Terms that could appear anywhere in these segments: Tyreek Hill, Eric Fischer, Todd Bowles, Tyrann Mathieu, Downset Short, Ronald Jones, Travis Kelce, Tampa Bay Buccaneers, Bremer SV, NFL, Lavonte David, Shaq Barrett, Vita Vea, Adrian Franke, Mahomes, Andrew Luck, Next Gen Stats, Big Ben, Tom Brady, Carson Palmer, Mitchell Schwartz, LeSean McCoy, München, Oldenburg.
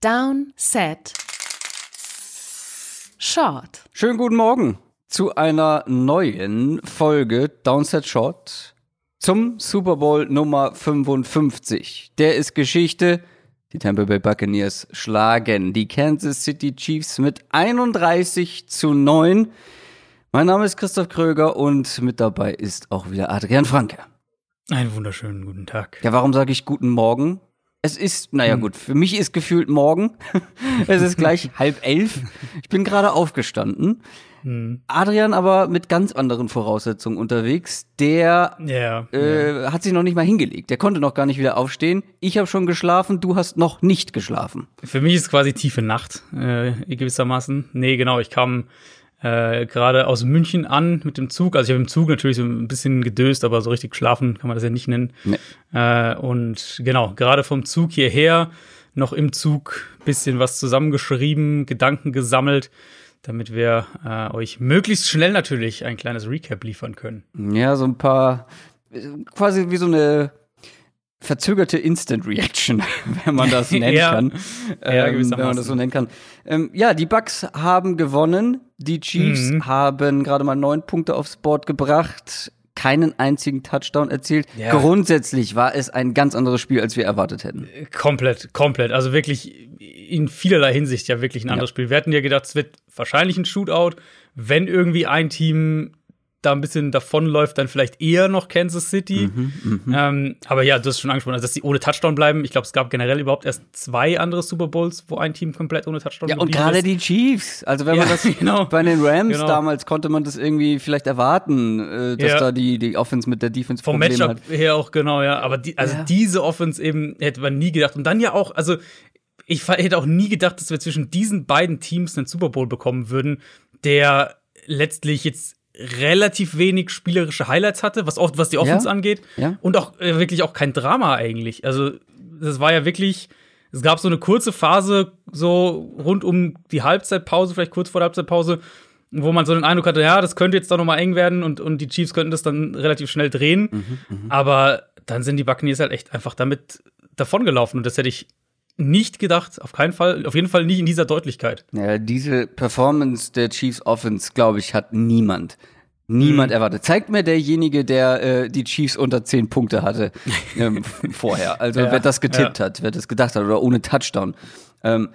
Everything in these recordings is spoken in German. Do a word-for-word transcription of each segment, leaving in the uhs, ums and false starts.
Downset Short. Schönen guten Morgen zu einer neuen Folge Downset Short zum Super Bowl Nummer fünfundfünfzig. Der ist Geschichte. Die Tampa Bay Buccaneers schlagen die Kansas City Chiefs mit einunddreißig zu neun. Mein Name ist Christoph Kröger und mit dabei ist auch wieder Adrian Franke. Einen wunderschönen guten Tag. Ja, warum sage ich guten Morgen? Es ist, naja gut, für mich ist gefühlt morgen. Es ist gleich halb elf. Ich bin gerade aufgestanden. Adrian aber mit ganz anderen Voraussetzungen unterwegs. Der yeah, äh, yeah. hat sich noch nicht mal hingelegt. Der konnte noch gar nicht wieder aufstehen. Ich habe schon geschlafen, du hast noch nicht geschlafen. Für mich ist quasi tiefe Nacht, äh, gewissermaßen. Nee, genau, ich kam äh, gerade aus München an mit dem Zug. Also ich habe im Zug natürlich so ein bisschen gedöst, aber so richtig schlafen kann man das ja nicht nennen. Nee. Äh, und genau, gerade vom Zug hierher, noch im Zug bisschen was zusammengeschrieben, Gedanken gesammelt, damit wir äh, euch möglichst schnell natürlich ein kleines Recap liefern können. Ja, so ein paar, quasi wie so eine verzögerte Instant-Reaction, wenn man das nennen ja. kann. Ja, ähm, wenn man das so nennen kann. Ähm, ja, die Bucks haben gewonnen. Die Chiefs mhm. haben gerade mal neun Punkte aufs Board gebracht, keinen einzigen Touchdown erzielt. Ja. Grundsätzlich war es ein ganz anderes Spiel, als wir erwartet hätten. Komplett, komplett. Also wirklich in vielerlei Hinsicht ja wirklich ein anderes ja. Spiel. Wir hatten ja gedacht, es wird wahrscheinlich ein Shootout. Wenn irgendwie ein Team da ein bisschen davonläuft, dann vielleicht eher noch Kansas City. Mhm, mh. ähm, aber ja, du hast schon angesprochen, also, dass sie ohne Touchdown bleiben. Ich glaube, es gab generell überhaupt erst zwei andere Super Bowls, wo ein Team komplett ohne Touchdown geblieben ist. Ja, und gerade die Chiefs. Also wenn ja, man das genau. bei den Rams genau. damals konnte man das irgendwie vielleicht erwarten, äh, dass ja. da die, die Offense mit der Defense Probleme hat. Vom Matchup her auch, genau, ja. Aber die, also ja. diese Offense eben hätte man nie gedacht. Und dann ja auch, also ich hätte auch nie gedacht, dass wir zwischen diesen beiden Teams einen Super Bowl bekommen würden, der letztlich jetzt relativ wenig spielerische Highlights hatte, was oft, was die Offense ja, angeht. Ja. Und auch äh, wirklich auch kein Drama eigentlich. Also, das war ja wirklich, es gab so eine kurze Phase, so rund um die Halbzeitpause, vielleicht kurz vor der Halbzeitpause, wo man so den Eindruck hatte, ja, das könnte jetzt doch noch mal eng werden und, und die Chiefs könnten das dann relativ schnell drehen. Mhm, mh. Aber dann sind die Buccaneers halt echt einfach damit davongelaufen. Und das hätte ich nicht gedacht, auf keinen Fall, auf jeden Fall nicht in dieser Deutlichkeit. Ja, diese Performance der Chiefs Offense, glaube ich, hat niemand, niemand mhm. erwartet. Zeigt mir derjenige, der äh, die Chiefs unter zehn Punkte hatte ähm, vorher. Also ja, wer das getippt ja. hat, wer das gedacht hat oder ohne Touchdown. Ähm,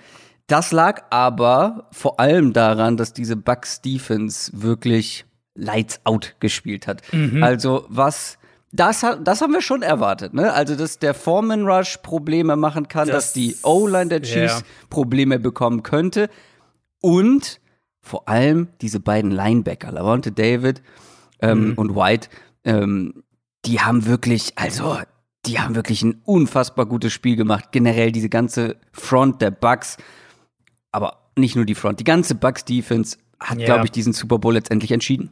das lag aber vor allem daran, dass diese Bucks Defense wirklich lights out gespielt hat. Mhm. Also was Das, das haben wir schon erwartet, ne? Also, dass der Foreman Rush Probleme machen kann, das, dass die O-Line der Chiefs yeah. Probleme bekommen könnte. Und vor allem diese beiden Linebacker, Lavonte David ähm, mhm. und White, ähm, die haben wirklich, also, die haben wirklich ein unfassbar gutes Spiel gemacht. Generell diese ganze Front der Bucks, aber nicht nur die Front, die ganze Bucks-Defense hat, yeah. glaube ich, diesen Super Bowl letztendlich entschieden.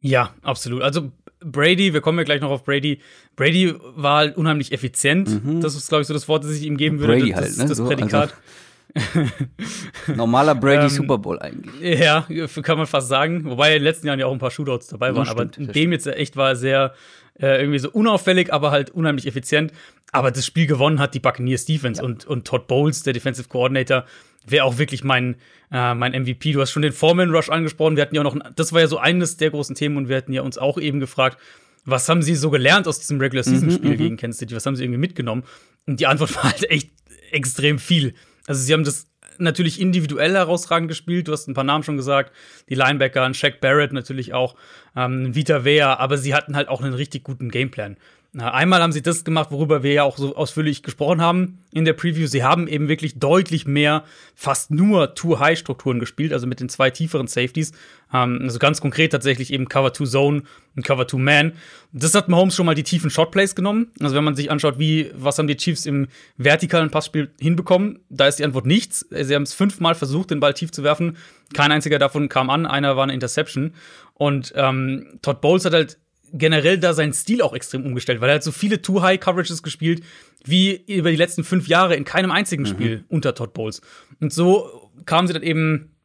Ja, absolut. Also, Brady, wir kommen ja gleich noch auf Brady. Brady war halt unheimlich effizient. Mhm. Das ist, glaube ich, so das Wort, das ich ihm geben würde. Brady das, halt, ne? Das so, Prädikat. Also normaler Brady ähm, Super Bowl eigentlich. Ja, kann man fast sagen. Wobei in den letzten Jahren ja auch ein paar Shootouts dabei waren. Ja, stimmt, aber in dem jetzt echt war er sehr äh, irgendwie so unauffällig, aber halt unheimlich effizient. Aber das Spiel gewonnen hat die Buccaneers Defense. Ja. Und, und Todd Bowles, der Defensive Coordinator, wäre auch wirklich mein, äh, mein M V P. Du hast schon den Foreman Rush angesprochen. Wir hatten ja auch noch, das war ja so eines der großen Themen und wir hatten ja uns auch eben gefragt, was haben sie so gelernt aus diesem Regular Season Spiel mhm, gegen Kansas City? Was haben sie irgendwie mitgenommen? Und die Antwort war halt echt extrem viel. Also sie haben das natürlich individuell herausragend gespielt. Du hast ein paar Namen schon gesagt. Die Linebacker, ein Shaq Barrett natürlich auch, ähm, Vita Vea. Aber sie hatten halt auch einen richtig guten Gameplan. Na, einmal haben sie das gemacht, worüber wir ja auch so ausführlich gesprochen haben in der Preview. Sie haben eben wirklich deutlich mehr, fast nur Two-High-Strukturen gespielt, also mit den zwei tieferen Safeties. Ähm, also ganz konkret tatsächlich eben Cover-Two-Zone und Cover-Two-Man. Das hat Mahomes schon mal die tiefen Shot-Plays genommen. Also wenn man sich anschaut, wie was haben die Chiefs im vertikalen Passspiel hinbekommen, da ist die Antwort nichts. Sie haben es fünfmal versucht, den Ball tief zu werfen. Kein einziger davon kam an, einer war eine Interception. Und ähm, Todd Bowles hat halt generell da seinen Stil auch extrem umgestellt, weil er hat so viele Two-High-Coverages gespielt, wie über die letzten fünf Jahre in keinem einzigen Spiel mhm. unter Todd Bowles. Und so kamen sie dann eben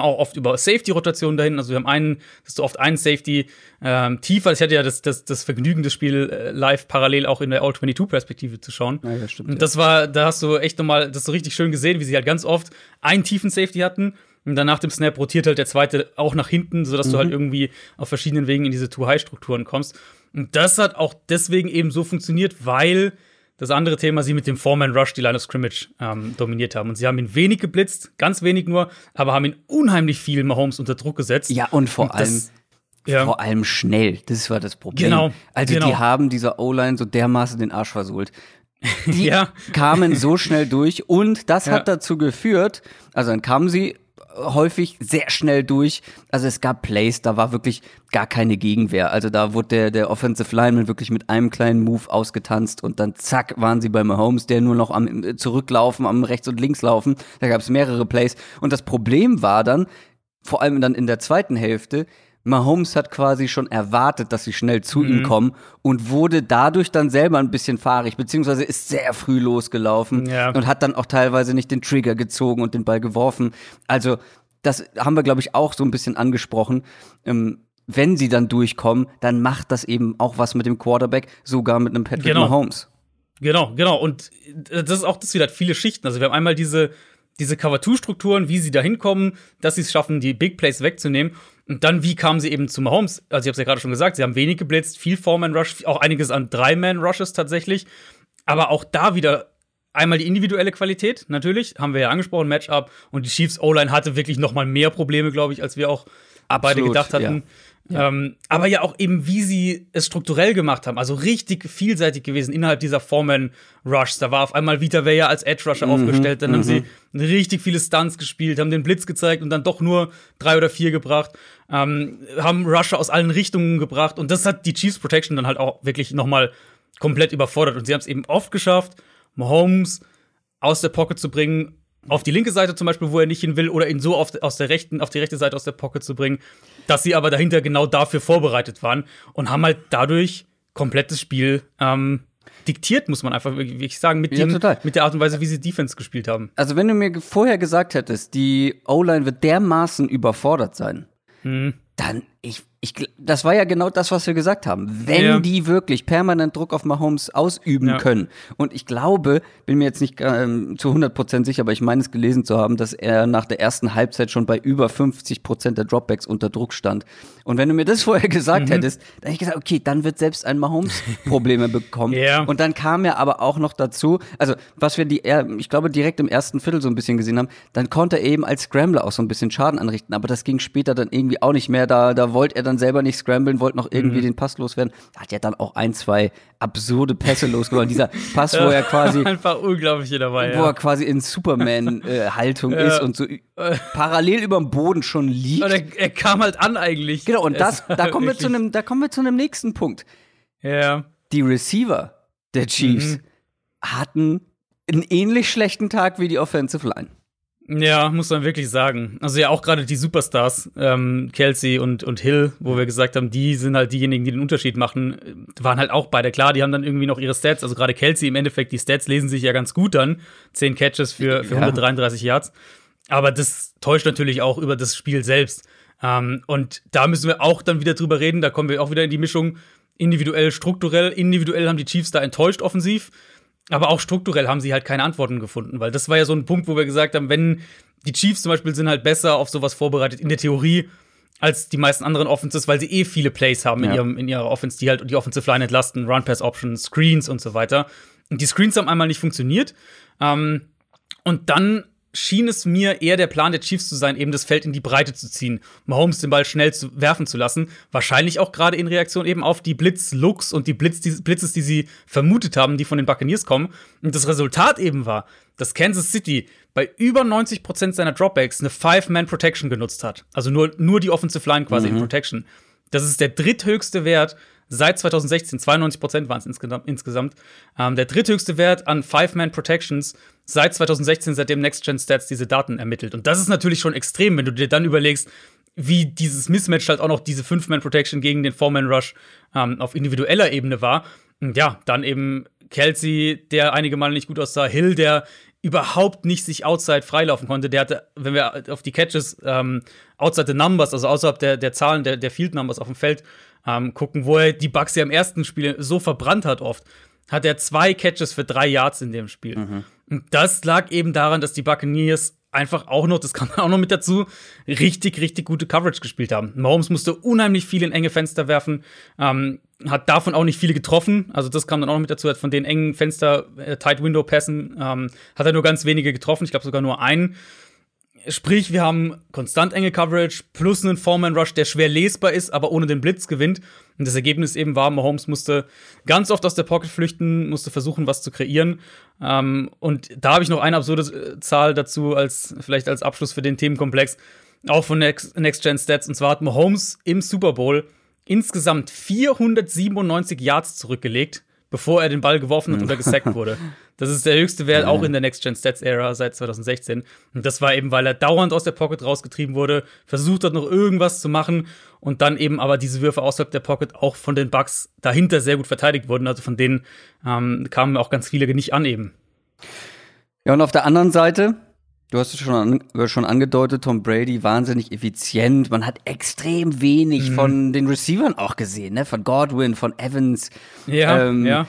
auch oft über Safety-Rotationen dahin. Also wir haben einen, dass du oft einen Safety ähm, tiefer. Ich hatte ja das, das, das Vergnügen, das Spiel äh, live parallel auch in der All twenty-two Perspektive zu schauen. Ja, das stimmt. Und das war, da hast du echt nochmal, das so richtig schön gesehen, wie sie halt ganz oft einen tiefen Safety hatten. Und dann nach dem Snap rotiert halt der zweite auch nach hinten, sodass mhm. du halt irgendwie auf verschiedenen Wegen in diese Two-High-Strukturen kommst. Und das hat auch deswegen eben so funktioniert, weil das andere Thema, sie mit dem Four-Man-Rush die Line of Scrimmage ähm, dominiert haben. Und sie haben ihn wenig geblitzt, ganz wenig nur, aber haben ihn unheimlich viel Mahomes unter Druck gesetzt. Ja, und vor und das, allem ja. vor allem schnell. Das war das Problem. Genau. Also genau. Die haben dieser O-Line so dermaßen den Arsch versohlt. Die ja. kamen so schnell durch und das ja. hat dazu geführt, also dann kamen sie häufig sehr schnell durch. Also es gab Plays, da war wirklich gar keine Gegenwehr. Also da wurde der, der Offensive Lineman wirklich mit einem kleinen Move ausgetanzt und dann zack, waren sie bei Mahomes, der nur noch am Zurücklaufen, am Rechts- und Linkslaufen. Da gab es mehrere Plays. Und das Problem war dann, vor allem dann in der zweiten Hälfte, Mahomes hat quasi schon erwartet, dass sie schnell zu mhm. ihm kommen und wurde dadurch dann selber ein bisschen fahrig, beziehungsweise ist sehr früh losgelaufen ja. und hat dann auch teilweise nicht den Trigger gezogen und den Ball geworfen. Also das haben wir, glaube ich, auch so ein bisschen angesprochen. Ähm, wenn sie dann durchkommen, dann macht das eben auch was mit dem Quarterback, sogar mit einem Patrick genau. Mahomes. Genau, genau. Und das ist auch das wieder viele Schichten. Also wir haben einmal diese diese Cover-Two-Strukturen, wie sie da hinkommen, dass sie es schaffen, die Big Plays wegzunehmen. Und dann, wie kamen sie eben zu Mahomes? Also ich habe es ja gerade schon gesagt, sie haben wenig geblitzt, viel Four-Man-Rush, auch einiges an Three-Man-Rushes tatsächlich. Aber auch da wieder einmal die individuelle Qualität, natürlich, haben wir ja angesprochen, Matchup. Und die Chiefs O-Line hatte wirklich noch mal mehr Probleme, glaube ich, als wir auch Absolut, beide gedacht hatten. Ja. Ja. Ähm, aber ja auch eben, wie sie es strukturell gemacht haben. Also richtig vielseitig gewesen innerhalb dieser Four-Man-Rush. Da war auf einmal Vita Vea als Edge-Rusher mhm, aufgestellt. Dann mhm. haben sie richtig viele Stunts gespielt, haben den Blitz gezeigt und dann doch nur drei oder vier gebracht. Ähm, haben Rusher aus allen Richtungen gebracht. Und das hat die Chiefs-Protection dann halt auch wirklich noch mal komplett überfordert. Und sie haben es eben oft geschafft, Mahomes aus der Pocket zu bringen, auf die linke Seite zum Beispiel, wo er nicht hin will, oder ihn so auf, aus der rechten, auf die rechte Seite aus der Pocket zu bringen, dass sie aber dahinter genau dafür vorbereitet waren und haben halt dadurch komplettes Spiel ähm, diktiert, muss man einfach wirklich sagen, mit, ja, dem, mit der Art und Weise, wie sie Defense gespielt haben. Also wenn du mir vorher gesagt hättest, die O-Line wird dermaßen überfordert sein, hm. dann, ich, ich, das war ja genau das, was wir gesagt haben. Wenn ja. die wirklich permanent Druck auf Mahomes ausüben ja. können. Und ich glaube, bin mir jetzt nicht ähm, zu hundert Prozent sicher, aber ich meine es gelesen zu haben, dass er nach der ersten Halbzeit schon bei über fünfzig Prozent der Dropbacks unter Druck stand. Und wenn du mir das vorher gesagt mhm. hättest, dann hätte ich gesagt, okay, dann wird selbst ein Mahomes Probleme bekommen. Yeah. Und dann kam ja aber auch noch dazu, also was wir, die, ich glaube, direkt im ersten Viertel so ein bisschen gesehen haben, dann konnte er eben als Scrambler auch so ein bisschen Schaden anrichten. Aber das ging später dann irgendwie auch nicht mehr. Da, da wollte er dann selber nicht scramblen, wollte noch irgendwie mhm. den Pass loswerden. Da hat ja dann auch ein, zwei absurde Pässe losgeworfen. Dieser Pass, wo er quasi einfach unglaublich dabei, wo ja. er quasi in Superman-Haltung äh, ist und so parallel über dem Boden schon liegt. Er, er kam halt an eigentlich. Genau, und das, da kommen wir zu einem, da kommen wir zu einem nächsten Punkt. Ja. Die Receiver der Chiefs mhm. hatten einen ähnlich schlechten Tag wie die Offensive Line. Ja, muss man wirklich sagen. Also ja auch gerade die Superstars, ähm, Kelce und, und Hill, wo wir gesagt haben, die sind halt diejenigen, die den Unterschied machen, waren halt auch beide. Klar, die haben dann irgendwie noch ihre Stats, also gerade Kelce im Endeffekt, die Stats lesen sich ja ganz gut dann. Zehn Catches für, für ja. hundertdreiunddreißig Yards. Aber das täuscht natürlich auch über das Spiel selbst. Ähm, und da müssen wir auch dann wieder drüber reden, da kommen wir auch wieder in die Mischung individuell, strukturell. Individuell haben die Chiefs da enttäuscht offensiv. Aber auch strukturell haben sie halt keine Antworten gefunden, weil das war ja so ein Punkt, wo wir gesagt haben, wenn die Chiefs zum Beispiel sind halt besser auf sowas vorbereitet in der Theorie als die meisten anderen Offenses, weil sie eh viele Plays haben ja. in, ihrem, in ihrer Offense, die halt die Offensive Line entlasten, Run-Pass-Options, Screens und so weiter. Und die Screens haben einmal nicht funktioniert. Ähm, und dann schien es mir eher der Plan der Chiefs zu sein, eben das Feld in die Breite zu ziehen, Mahomes den Ball schnell zu werfen zu lassen. Wahrscheinlich auch gerade in Reaktion eben auf die Blitz-Looks und die, Blitz, die Blitzes, die sie vermutet haben, die von den Buccaneers kommen. Und das Resultat eben war, dass Kansas City bei über neunzig Prozent seiner Dropbacks eine Five-Man-Protection genutzt hat. Also nur, nur die Offensive Line quasi mhm. in Protection. Das ist der dritthöchste Wert seit zwanzig sechzehn, zweiundneunzig Prozent waren es insgesamt. insgesamt. Ähm, der dritthöchste Wert an Five-Man-Protections seit zwanzig sechzehn, seitdem Next-Gen-Stats diese Daten ermittelt. Und das ist natürlich schon extrem, wenn du dir dann überlegst, wie dieses Mismatch halt auch noch diese Five-Man-Protection gegen den Four-Man-Rush ähm, auf individueller Ebene war. Und ja, dann eben Kelce, der einige Male nicht gut aussah, Hill, der überhaupt nicht sich outside freilaufen konnte. Der hatte, wenn wir auf die Catches ähm, outside the numbers, also außerhalb der, der Zahlen, der, der Field Numbers auf dem Feld ähm, gucken, wo er die Bucks ja im ersten Spiel so verbrannt hat oft, hat er zwei Catches für drei Yards in dem Spiel. Mhm. Und das lag eben daran, dass die Buccaneers einfach auch noch, das kam auch noch mit dazu, richtig, richtig gute Coverage gespielt haben. Mahomes musste unheimlich viel in enge Fenster werfen, ähm, hat davon auch nicht viele getroffen, also das kam dann auch noch mit dazu, hat von den engen Fenster, äh, Tight-Window-Pässen, ähm, hat er nur ganz wenige getroffen, ich glaube sogar nur einen. Sprich, wir haben konstant enge Coverage plus einen Four-Man-Rush, der schwer lesbar ist, aber ohne den Blitz gewinnt. Und das Ergebnis eben war, Mahomes musste ganz oft aus der Pocket flüchten, musste versuchen, was zu kreieren. Ähm, und da habe ich noch eine absurde Zahl dazu, als vielleicht als Abschluss für den Themenkomplex, auch von Next-Gen-Stats. Und zwar hat Mahomes im Super Bowl insgesamt vierhundertsiebenundneunzig Yards zurückgelegt, bevor er den Ball geworfen hat oder gesackt wurde. Das ist der höchste Wert auch in der Next-Gen-Stats-Ära seit zwanzig sechzehn. Und das war eben, weil er dauernd aus der Pocket rausgetrieben wurde, versucht hat, noch irgendwas zu machen und dann eben aber diese Würfe außerhalb der Pocket auch von den Bucks dahinter sehr gut verteidigt wurden. Also von denen ähm, kamen auch ganz viele nicht an eben. Ja, und auf der anderen Seite, du hast es schon, an, schon angedeutet, Tom Brady wahnsinnig effizient. Man hat extrem wenig mhm. von den Receivern auch gesehen, ne? Von Godwin, von Evans. Ja, ähm, ja.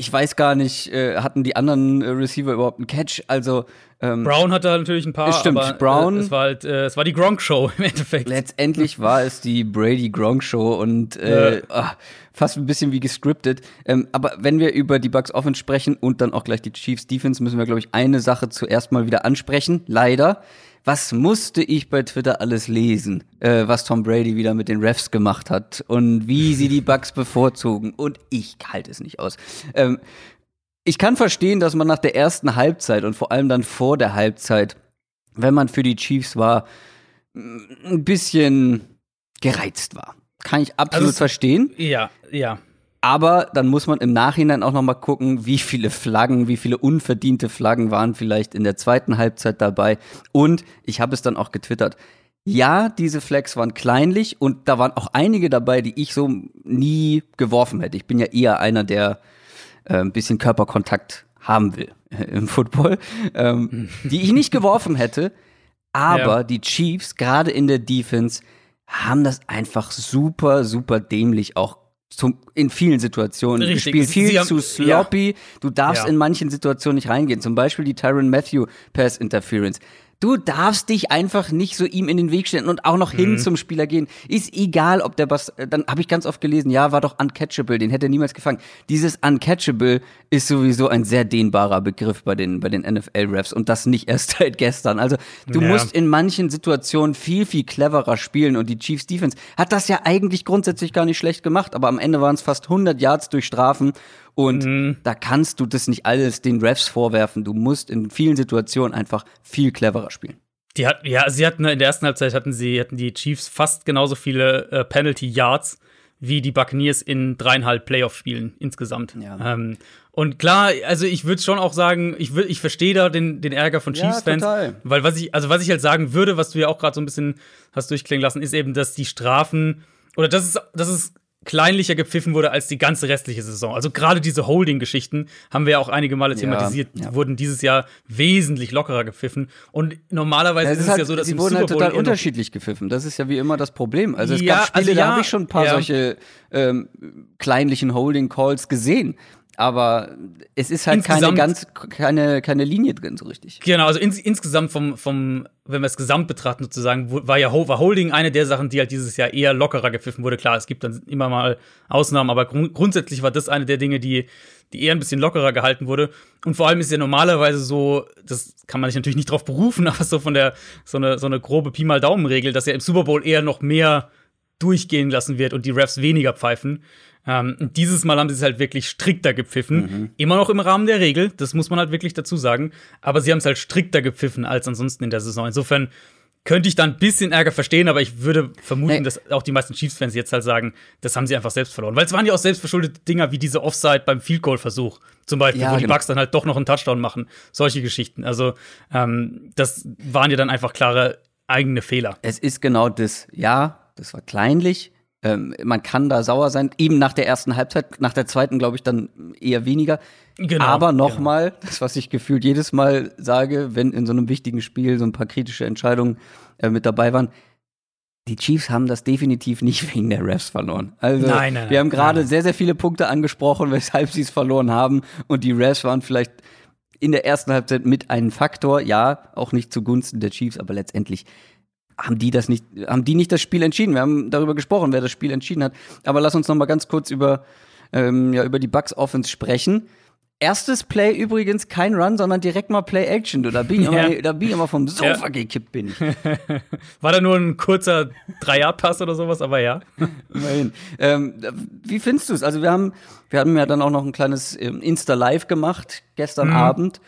Ich weiß gar nicht, äh, hatten die anderen äh, Receiver überhaupt einen Catch? Also ähm, Brown hatte natürlich ein paar. Stimmt, aber, Brown. Äh, es war halt, äh, es war die Gronk-Show im Endeffekt. Letztendlich war es die Brady-Gronk-Show und äh, ja. ach, fast ein bisschen wie gescriptet. Ähm, aber wenn wir über die Bucks Offense sprechen und dann auch gleich die Chiefs-Defense, müssen wir, glaube ich, eine Sache zuerst mal wieder ansprechen. Leider. Was musste ich bei Twitter alles lesen, äh, was Tom Brady wieder mit den Refs gemacht hat und wie sie die Bucks bevorzugen? Und ich halte es nicht aus. Ähm, ich kann verstehen, dass man nach der ersten Halbzeit und vor allem dann vor der Halbzeit, wenn man für die Chiefs war, ein bisschen gereizt war. Kann ich absolut also, verstehen. Ja, ja. Aber dann muss man im Nachhinein auch noch mal gucken, wie viele Flaggen, wie viele unverdiente Flaggen waren vielleicht in der zweiten Halbzeit dabei. Und ich habe es dann auch getwittert. Ja, diese Flags waren kleinlich und da waren auch einige dabei, die ich so nie geworfen hätte. Ich bin ja eher einer, der äh, ein bisschen Körperkontakt haben will äh, im Football, ähm, die ich nicht geworfen hätte. Aber ja. Die Chiefs, gerade in der Defense, haben das einfach super, super dämlich auch gemacht. Zum, in vielen Situationen. Richtig. Gespielt viel Sie zu haben, sloppy. Ja. Du darfst ja. in manchen Situationen nicht reingehen. Zum Beispiel die Tyrann Mathieu Pass Interference. Du darfst dich einfach nicht so ihm in den Weg stellen und auch noch mhm. hin zum Spieler gehen. Ist egal, ob der Bass, dann habe ich ganz oft gelesen, ja, war doch uncatchable, den hätte er niemals gefangen. Dieses uncatchable ist sowieso ein sehr dehnbarer Begriff bei den, bei den N F L-Refs und das nicht erst seit gestern. Also, du ja. musst in manchen Situationen viel, viel cleverer spielen und die Chiefs Defense hat das ja eigentlich grundsätzlich gar nicht schlecht gemacht, aber am Ende waren es fast hundert Yards durch Strafen. Und mhm. da kannst du das nicht alles den Refs vorwerfen. Du musst in vielen Situationen einfach viel cleverer spielen. Die hat, ja, sie hatten in der ersten Halbzeit hatten sie hatten die Chiefs fast genauso viele äh, Penalty Yards wie die Buccaneers in dreieinhalb Playoff-Spielen insgesamt. Ja. Ähm, und klar, also ich würde schon auch sagen, ich würd, ich verstehe da den, den Ärger von Chiefs-Fans, ja, weil was ich also was ich halt sagen würde, was du ja auch gerade so ein bisschen hast durchklingen lassen, ist eben, dass die Strafen oder das ist das ist kleinlicher gepfiffen wurde als die ganze restliche Saison. Also gerade diese Holding-Geschichten haben wir ja auch einige Male thematisiert, ja, ja. wurden dieses Jahr wesentlich lockerer gepfiffen. Und normalerweise das ist es halt, ja so, dass sie im wurden Super Bowl halt total unterschiedlich gepfiffen. Das ist ja wie immer das Problem. Also es ja, gab Spiele, also ja, da habe ich schon ein paar ja. solche ähm, kleinlichen Holding-Calls gesehen. Aber es ist halt insgesamt, keine ganz keine keine Linie drin so richtig. Genau, also ins, insgesamt vom vom wenn wir es gesamt betrachten sozusagen, war ja war Holding eine der Sachen, die halt dieses Jahr eher lockerer gepfiffen wurde. Klar, es gibt dann immer mal Ausnahmen, aber grund- grundsätzlich war das eine der Dinge, die die eher ein bisschen lockerer gehalten wurde. Und vor allem ist ja normalerweise so, das kann man sich natürlich nicht drauf berufen, aber so von der so eine so eine grobe Pi mal Daumen Regel, dass ja im Super Bowl eher noch mehr durchgehen lassen wird und die Refs weniger pfeifen. Ähm, dieses Mal haben sie es halt wirklich strikter gepfiffen. Mhm. Immer noch im Rahmen der Regel, das muss man halt wirklich dazu sagen. Aber sie haben es halt strikter gepfiffen als ansonsten in der Saison. Insofern könnte ich da ein bisschen Ärger verstehen, aber ich würde vermuten, nee. dass auch die meisten Chiefs-Fans jetzt halt sagen, das haben sie einfach selbst verloren. Weil es waren ja auch selbstverschuldete Dinger wie diese Offside beim Field-Goal-Versuch zum Beispiel, ja, wo genau. die Bucks dann halt doch noch einen Touchdown machen. Solche Geschichten. Also ähm, das waren ja dann einfach klare eigene Fehler. Es ist genau das. Ja, das war kleinlich, Ähm, man kann da sauer sein, eben nach der ersten Halbzeit, nach der zweiten glaube ich dann eher weniger. Genau, aber nochmal, genau. Das, was ich gefühlt jedes Mal sage, wenn in so einem wichtigen Spiel so ein paar kritische Entscheidungen äh, mit dabei waren, die Chiefs haben das definitiv nicht wegen der Refs verloren. Also nein, nein, wir haben gerade sehr, sehr viele Punkte angesprochen, weshalb sie es verloren haben, und die Refs waren vielleicht in der ersten Halbzeit mit einem Faktor, ja, auch nicht zugunsten der Chiefs, aber letztendlich haben die das nicht, haben die nicht das Spiel entschieden. Wir haben darüber gesprochen, wer das Spiel entschieden hat. Aber lass uns noch mal ganz kurz über, ähm, ja, über die Bucks Offense sprechen. Erstes Play übrigens kein Run, sondern direkt mal Play-Action. Da bin ich, ja. immer, da bin ich immer vom Sofa ja. gekippt, bin ich. War da nur ein kurzer Dreierpass oder sowas, aber ja. Immerhin. Ähm, wie findest du es? Also wir haben, wir haben ja dann auch noch ein kleines Insta-Live gemacht gestern mhm. Abend.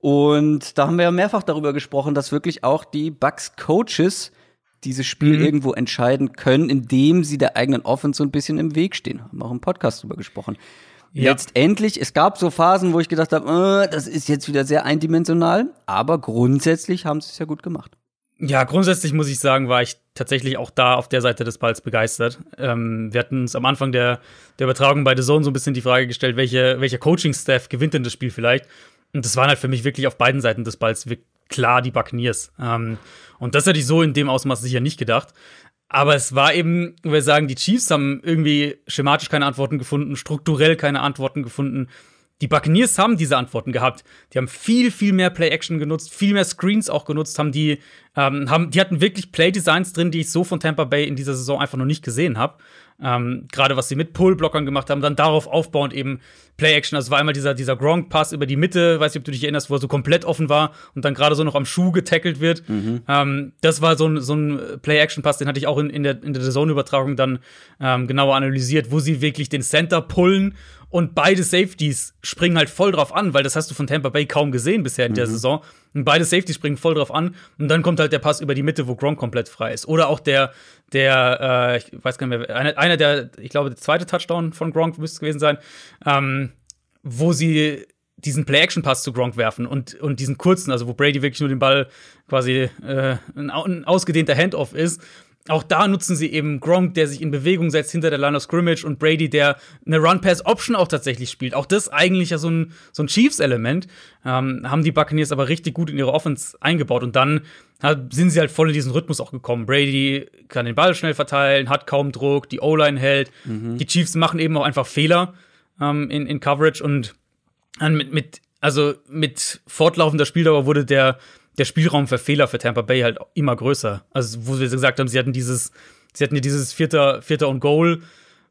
Und da haben wir ja mehrfach darüber gesprochen, dass wirklich auch die Bucks-Coaches dieses Spiel mhm. irgendwo entscheiden können, indem sie der eigenen Offense so ein bisschen im Weg stehen. Haben auch im Podcast drüber gesprochen. Ja. Letztendlich, es gab so Phasen, wo ich gedacht habe, äh, das ist jetzt wieder sehr eindimensional, aber grundsätzlich haben sie es ja gut gemacht. Ja, grundsätzlich muss ich sagen, war ich tatsächlich auch da auf der Seite des Balls begeistert. Ähm, wir hatten uns am Anfang der, der Übertragung bei The Zone so ein bisschen die Frage gestellt, welche, welcher Coaching-Staff gewinnt denn das Spiel vielleicht? Und das waren halt für mich wirklich auf beiden Seiten des Balls klar die Buccaneers. Ähm, und das hätte ich so in dem Ausmaß sicher nicht gedacht. Aber es war eben, wir sagen, die Chiefs haben irgendwie schematisch keine Antworten gefunden, strukturell keine Antworten gefunden. Die Buccaneers haben diese Antworten gehabt. Die haben viel, viel mehr Play-Action genutzt, viel mehr Screens auch genutzt, haben die, ähm, haben, die hatten wirklich Play-Designs drin, die ich so von Tampa Bay in dieser Saison einfach noch nicht gesehen habe. Ähm, gerade was sie mit Pull-Blockern gemacht haben, dann darauf aufbauend eben Play-Action. Also war einmal dieser, dieser Gronk-Pass über die Mitte, weiß nicht, ob du dich erinnerst, wo er so komplett offen war und dann gerade so noch am Schuh getackelt wird. Mhm. Ähm, das war so ein, so ein Play-Action-Pass, den hatte ich auch in, in der, in der Zone-Übertragung dann ähm, genauer analysiert, wo sie wirklich den Center pullen und beide Safeties springen halt voll drauf an, weil das hast du von Tampa Bay kaum gesehen bisher in mhm. der Saison. Und beide Safeties springen voll drauf an und dann kommt halt der Pass über die Mitte, wo Gronk komplett frei ist. Oder auch der, der, äh, ich weiß gar nicht mehr, einer, einer der, ich glaube, der zweite Touchdown von Gronk müsste es gewesen sein, ähm, wo sie diesen Play-Action-Pass zu Gronk werfen und, und diesen kurzen, also wo Brady wirklich nur den Ball quasi äh, ein, ein ausgedehnter Handoff ist. Auch da nutzen sie eben Gronk, der sich in Bewegung setzt hinter der Line of Scrimmage, und Brady, der eine Run-Pass-Option auch tatsächlich spielt. Auch das eigentlich ja so ein, so ein Chiefs-Element. Ähm, haben die Buccaneers aber richtig gut in ihre Offense eingebaut. Und dann sind sie halt voll in diesen Rhythmus auch gekommen. Brady kann den Ball schnell verteilen, hat kaum Druck, die O-Line hält. Mhm. Die Chiefs machen eben auch einfach Fehler ähm, in, in Coverage. Und mit, mit, also mit fortlaufender Spieldauer wurde der Der Spielraum für Fehler für Tampa Bay halt immer größer. Also, wo wir gesagt haben, sie hatten dieses, sie hatten dieses Vierter, Vierter und Goal,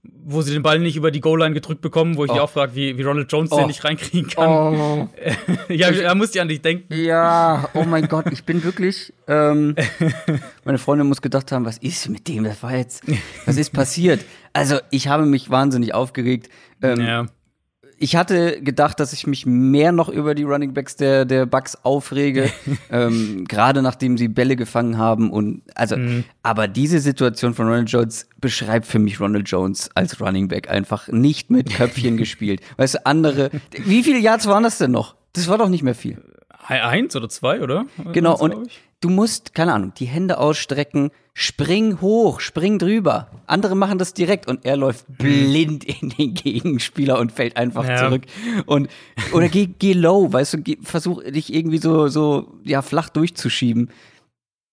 wo sie den Ball nicht über die Goal-Line gedrückt bekommen, wo ich oh. mich auch frage, wie, wie Ronald Jones oh. den nicht reinkriegen kann. Oh. Ja, da musste ich an dich denken. Ja, oh mein Gott, ich bin wirklich, ähm, meine Freundin muss gedacht haben, was ist mit dem, das war jetzt, was ist passiert? Also, ich habe mich wahnsinnig aufgeregt. Ähm, ja. Ich hatte gedacht, dass ich mich mehr noch über die Running Backs der, der Bucks aufrege, ähm, gerade nachdem sie Bälle gefangen haben. Und also, mhm. aber diese Situation von Ronald Jones beschreibt für mich Ronald Jones als Running Back einfach nicht mit Köpfchen gespielt. Weißt du, andere, wie viele Yards waren das denn noch? Das war doch nicht mehr viel. Eins oder zwei, oder? Genau, eins, und du musst, keine Ahnung, die Hände ausstrecken, spring hoch, spring drüber. Andere machen das direkt und er läuft blind in den Gegenspieler und fällt einfach ja. zurück. Und, oder geh, geh low, weißt du, geh, versuch dich irgendwie so, so ja, flach durchzuschieben.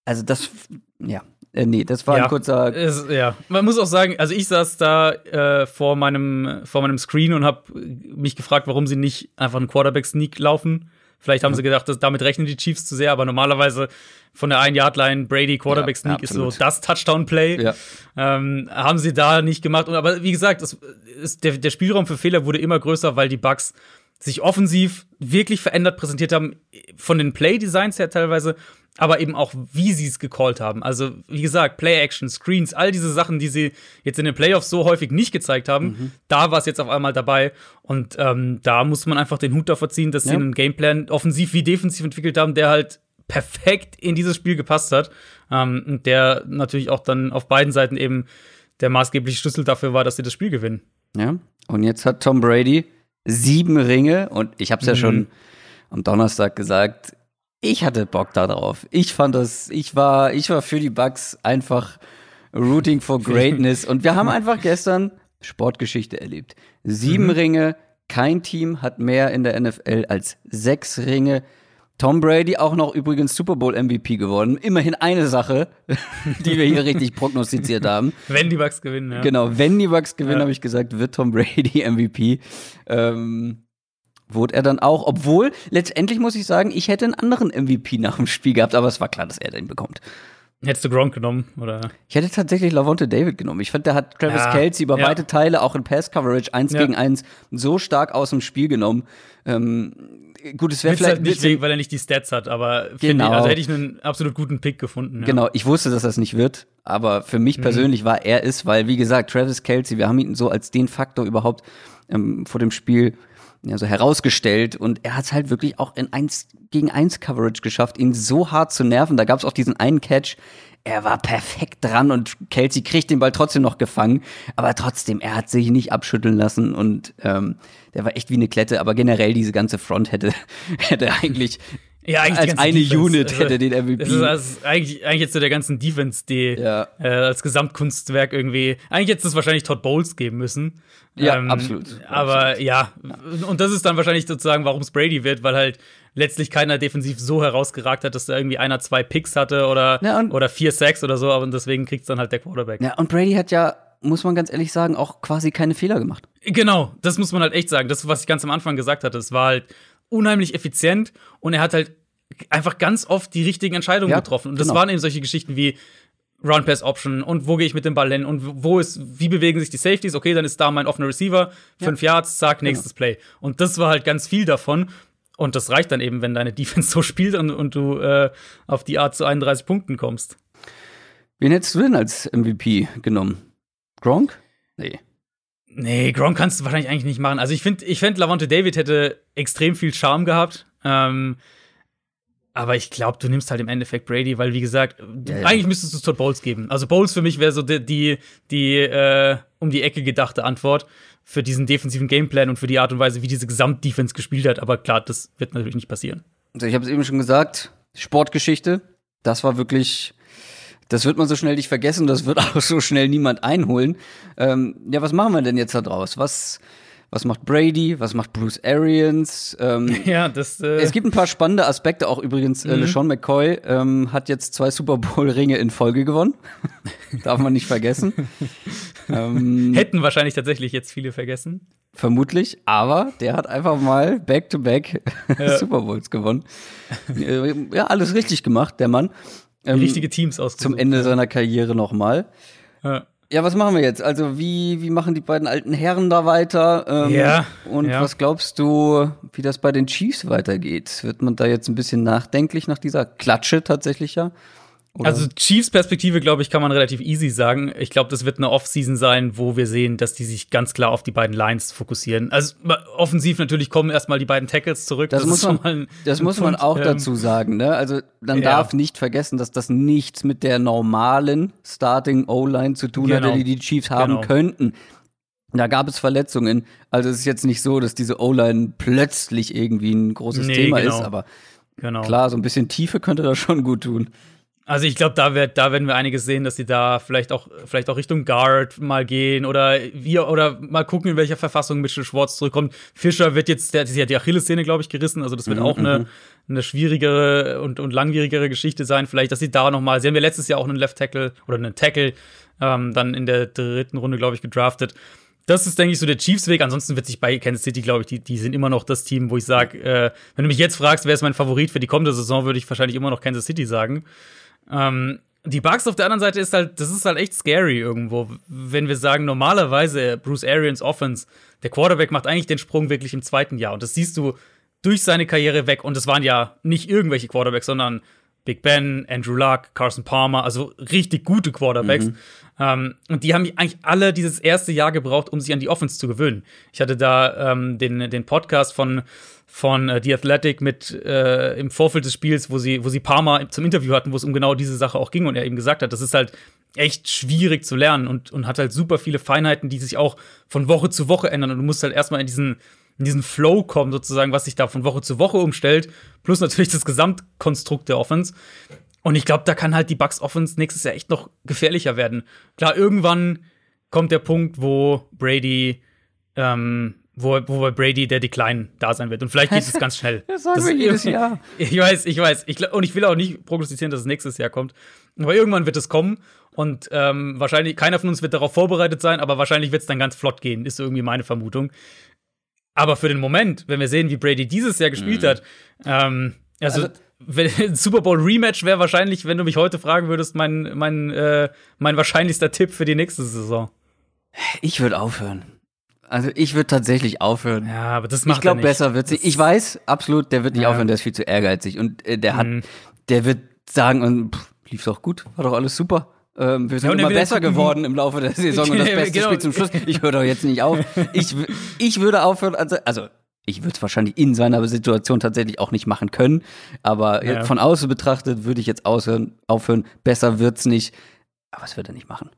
Also das, ja, äh, nee, das war ja. ein kurzer es, ja, man muss auch sagen, also ich saß da äh, vor meinem, vor meinem Screen und hab mich gefragt, warum sie nicht einfach einen Quarterback-Sneak laufen. Vielleicht haben sie gedacht, dass damit rechnen die Chiefs zu sehr, aber normalerweise von der ein-Yard-Line Brady Quarterback Sneak ja, ist so das Touchdown-Play. Ja. Ähm, haben sie da nicht gemacht. Und, aber wie gesagt, es, es, der, der Spielraum für Fehler wurde immer größer, weil die Bucks sich offensiv wirklich verändert präsentiert haben, von den Play-Designs her teilweise, aber eben auch, wie sie es gecallt haben. Also, wie gesagt, Play-Action, Screens, all diese Sachen, die sie jetzt in den Playoffs so häufig nicht gezeigt haben, mhm. da war es jetzt auf einmal dabei. Und ähm, da muss man einfach den Hut davor ziehen, dass ja. sie einen Gameplan offensiv wie defensiv entwickelt haben, der halt perfekt in dieses Spiel gepasst hat. Ähm, und der natürlich auch dann auf beiden Seiten eben der maßgebliche Schlüssel dafür war, dass sie das Spiel gewinnen. Ja, und jetzt hat Tom Brady sieben Ringe, und ich habe es ja mhm. schon am Donnerstag gesagt, ich hatte Bock da drauf. Ich fand das, ich war, ich war für die Bucks einfach Rooting for Greatness. Und wir haben einfach gestern Sportgeschichte erlebt. Sieben mhm. Ringe, kein Team hat mehr in der N F L als sechs Ringe. Tom Brady auch noch übrigens Super Bowl M V P geworden. Immerhin eine Sache, die wir hier richtig prognostiziert haben. Wenn die Bucks gewinnen, ja. Genau, wenn die Bucks gewinnen, ja. habe ich gesagt, wird Tom Brady M V P. Ähm, wurde er dann auch, obwohl letztendlich muss ich sagen, ich hätte einen anderen M V P nach dem Spiel gehabt, aber es war klar, dass er den bekommt. Hättest du Gronk genommen, oder? Ich hätte tatsächlich Lavonte David genommen. Ich fand, der hat Travis ja, Kelce über ja. weite Teile, auch in Pass-Coverage, eins ja. gegen eins, so stark aus dem Spiel genommen. Ähm, gut, es wäre vielleicht halt nicht, wegen, weil er nicht die Stats hat, aber genau. finde ich, also hätte ich einen absolut guten Pick gefunden. Ja. Genau, ich wusste, dass das nicht wird, aber für mich mhm. persönlich war er es, weil, wie gesagt, Travis Kelce, wir haben ihn so als den Faktor überhaupt ähm, vor dem Spiel ja, so herausgestellt und er hat es halt wirklich auch in eins gegen eins Coverage geschafft, ihn so hart zu nerven. Da gab es auch diesen einen Catch, er war perfekt dran und Kelce kriegt den Ball trotzdem noch gefangen, aber trotzdem, er hat sich nicht abschütteln lassen und ähm, der war echt wie eine Klette, aber generell diese ganze Front hätte, hätte eigentlich ja, eigentlich als eine Defense. Unit also, hätte den M V P. Das ist also eigentlich, eigentlich jetzt so der ganzen Defense, die ja. äh, als Gesamtkunstwerk irgendwie, eigentlich hätte es wahrscheinlich Todd Bowles geben müssen. Ja, ähm, absolut. Aber absolut. Ja. ja, und das ist dann wahrscheinlich sozusagen, warum es Brady wird, weil halt letztlich keiner defensiv so herausgeragt hat, dass da irgendwie einer zwei Picks hatte oder, ja, oder vier Sacks oder so, aber deswegen kriegt es dann halt der Quarterback. Ja, und Brady hat ja, muss man ganz ehrlich sagen, auch quasi keine Fehler gemacht. Genau, das muss man halt echt sagen. Das, was ich ganz am Anfang gesagt hatte, es war halt unheimlich effizient und er hat halt einfach ganz oft die richtigen Entscheidungen ja, getroffen. Und das genau. waren eben solche Geschichten wie Run-Pass-Option und wo gehe ich mit dem Ball hin und wo ist, wie bewegen sich die Safeties? Okay, dann ist da mein offener Receiver, ja. fünf Yards, zack, nächstes genau. Play. Und das war halt ganz viel davon. Und das reicht dann eben, wenn deine Defense so spielt und, und du äh, auf die Art zu einunddreißig Punkten kommst. Wen hättest du denn als M V P genommen? Gronk? Nee. Nee, Gronk kannst du wahrscheinlich eigentlich nicht machen. Also ich finde, ich fände, Lavonte David hätte extrem viel Charme gehabt. Ähm, aber ich glaube, du nimmst halt im Endeffekt Brady, weil, wie gesagt, ja, ja. eigentlich müsstest du es Todd Bowles geben. Also Bowles für mich wäre so die, die, die äh, um die Ecke gedachte Antwort für diesen defensiven Gameplan und für die Art und Weise, wie diese Gesamtdefense gespielt hat. Aber klar, das wird natürlich nicht passieren. Also ich habe es eben schon gesagt, Sportgeschichte, das war wirklich Das wird man so schnell nicht vergessen, das wird auch so schnell niemand einholen. Ähm, ja, was machen wir denn jetzt da draus? Was, was macht Brady? Was macht Bruce Arians? Ähm, ja, das, äh es gibt ein paar spannende Aspekte auch übrigens. Äh, LeSean McCoy ähm, hat jetzt zwei Super Bowl-Ringe in Folge gewonnen. Darf man nicht vergessen. ähm, Hätten wahrscheinlich tatsächlich jetzt viele vergessen. Vermutlich, aber der hat einfach mal back-to-back ja. Super Bowls gewonnen. Ja, alles richtig gemacht, der Mann. Ähm, richtige Teams ausgesucht. Zum Ende ja. seiner Karriere nochmal. Ja. ja, was machen wir jetzt? Also, wie, wie machen die beiden alten Herren da weiter? Ähm, ja. Und ja. was glaubst du, wie das bei den Chiefs weitergeht? Wird man da jetzt ein bisschen nachdenklich nach dieser Klatsche tatsächlich ja? Oder? Also, Chiefs-Perspektive, glaube ich, kann man relativ easy sagen. Ich glaube, das wird eine Off-Season sein, wo wir sehen, dass die sich ganz klar auf die beiden Lines fokussieren. Also, offensiv natürlich kommen erstmal die beiden Tackles zurück. Das, das muss man, ein, das muss man auch ähm, dazu sagen, ne? Also, man ja. darf nicht vergessen, dass das nichts mit der normalen Starting-O-Line zu tun genau. hat, die die Chiefs haben genau. könnten. Da gab es Verletzungen. Also, es ist jetzt nicht so, dass diese O-Line plötzlich irgendwie ein großes nee, Thema genau. ist. Aber genau. klar, so ein bisschen Tiefe könnte das schon gut tun. Also ich glaube, da, da werden wir einiges sehen, dass sie da vielleicht auch, vielleicht auch Richtung Guard mal gehen oder wir oder mal gucken, in welcher Verfassung Mitchell Schwartz zurückkommt. Fischer wird jetzt, der, sie hat die Achillessehne, glaube ich, gerissen, also das wird mhm, auch eine, eine schwierigere und, und langwierigere Geschichte sein. Vielleicht, dass sie da noch mal, sie haben ja letztes Jahr auch einen Left Tackle oder einen Tackle ähm, dann in der dritten Runde, glaube ich, gedraftet. Das ist, denke ich, so der Chiefs-Weg. Ansonsten wird sich bei Kansas City, glaube ich, die, die sind immer noch das Team, wo ich sage, äh, wenn du mich jetzt fragst, wer ist mein Favorit für die kommende Saison, würde ich wahrscheinlich immer noch Kansas City sagen. Ähm, die Bucks auf der anderen Seite ist halt, das ist halt echt scary irgendwo, wenn wir sagen, normalerweise Bruce Arians Offense, der Quarterback macht eigentlich den Sprung wirklich im zweiten Jahr und das siehst du durch seine Karriere weg und das waren ja nicht irgendwelche Quarterbacks, sondern Big Ben, Andrew Luck, Carson Palmer, also richtig gute Quarterbacks. Mhm. Ähm, und die haben eigentlich alle dieses erste Jahr gebraucht, um sich an die Offense zu gewöhnen. Ich hatte da ähm, den, den Podcast von, von uh, The Athletic mit äh, im Vorfeld des Spiels, wo sie, wo sie Palmer zum Interview hatten, wo es um genau diese Sache auch ging und er eben gesagt hat, das ist halt echt schwierig zu lernen und, und hat halt super viele Feinheiten, die sich auch von Woche zu Woche ändern und du musst halt erstmal in diesen in diesen Flow kommen, sozusagen, was sich da von Woche zu Woche umstellt, plus natürlich das Gesamtkonstrukt der Offense. Und ich glaube, da kann halt die Bucks Offense nächstes Jahr echt noch gefährlicher werden. Klar, irgendwann kommt der Punkt, wo Brady ähm, wo, wo bei Brady der Decline da sein wird. Und vielleicht geht es ganz schnell. Das sagen das wir jedes Jahr. Ich weiß, ich weiß. Ich, und ich will auch nicht prognostizieren, dass es nächstes Jahr kommt. Aber irgendwann wird es kommen. Und ähm, wahrscheinlich, keiner von uns wird darauf vorbereitet sein, aber wahrscheinlich wird es dann ganz flott gehen, ist irgendwie meine Vermutung. Aber für den Moment, wenn wir sehen, wie Brady dieses Jahr gespielt mhm. hat, ähm, also, also ein Super Bowl Rematch wäre wahrscheinlich, wenn du mich heute fragen würdest, mein, mein, äh, mein wahrscheinlichster Tipp für die nächste Saison. Ich würde aufhören. Also ich würde tatsächlich aufhören. Ja, aber das macht ich glaub, er nicht. Ich glaube, besser wird sie. Ich weiß, absolut, der wird nicht ja. aufhören, der ist viel zu ehrgeizig. Und äh, der hat, mhm. der wird sagen, und pff, lief doch gut, war doch alles super. Ähm, wir sind ja, immer besser geworden im Laufe der Saison und das beste genau. Spiel zum Schluss. Ich höre doch jetzt nicht auf. Ich, ich würde aufhören, also, also ich würde es wahrscheinlich in seiner Situation tatsächlich auch nicht machen können, aber ja. von außen betrachtet würde ich jetzt aushören, aufhören, besser wird's nicht, aber es wird er nicht machen.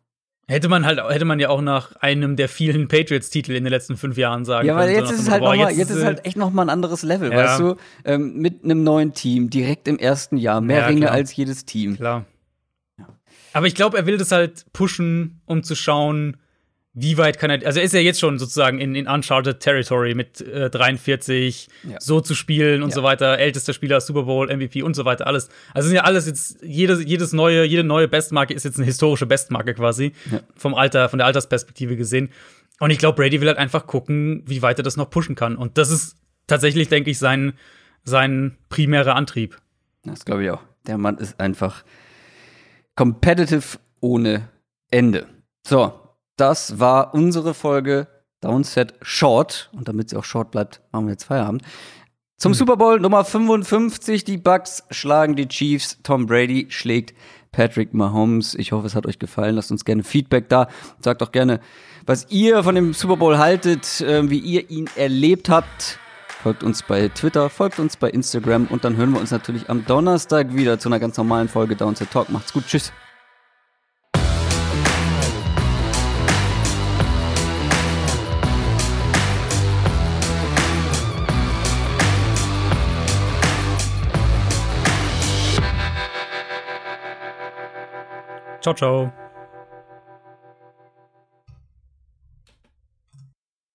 Hätte man halt, hätte man ja auch nach einem der vielen Patriots-Titel in den letzten fünf Jahren sagen können. Ja, weil jetzt, so ist, halt boah, mal, jetzt ist es halt echt noch mal ein anderes Level, ja. weißt du? Ähm, mit einem neuen Team, direkt im ersten Jahr, mehr ja, Ringe klar. als jedes Team. Klar. Aber ich glaube, er will das halt pushen, um zu schauen, wie weit kann er, also ist er jetzt schon sozusagen in, in Uncharted Territory mit äh, dreiundvierzig, ja. so zu spielen und ja. so weiter, ältester Spieler, Super Bowl, M V P und so weiter, alles. Also sind ja alles jetzt, jedes, jedes neue, jede neue Bestmarke ist jetzt eine historische Bestmarke quasi, ja. vom Alter, von der Altersperspektive gesehen. Und ich glaube, Brady will halt einfach gucken, wie weit er das noch pushen kann. Und das ist tatsächlich, denke ich, sein, sein primärer Antrieb. Das glaube ich auch. Der Mann ist einfach competitive ohne Ende. So. Das war unsere Folge Downset Short. Und damit sie auch short bleibt, machen wir jetzt Feierabend. Zum mhm. Super Bowl Nummer fünfundfünfzig. Die Bucks schlagen die Chiefs. Tom Brady schlägt Patrick Mahomes. Ich hoffe, es hat euch gefallen. Lasst uns gerne Feedback da. Sagt auch gerne, was ihr von dem Super Bowl haltet, wie ihr ihn erlebt habt. Folgt uns bei Twitter, folgt uns bei Instagram. Und dann hören wir uns natürlich am Donnerstag wieder zu einer ganz normalen Folge Downset Talk. Macht's gut. Tschüss. Ciao, ciao.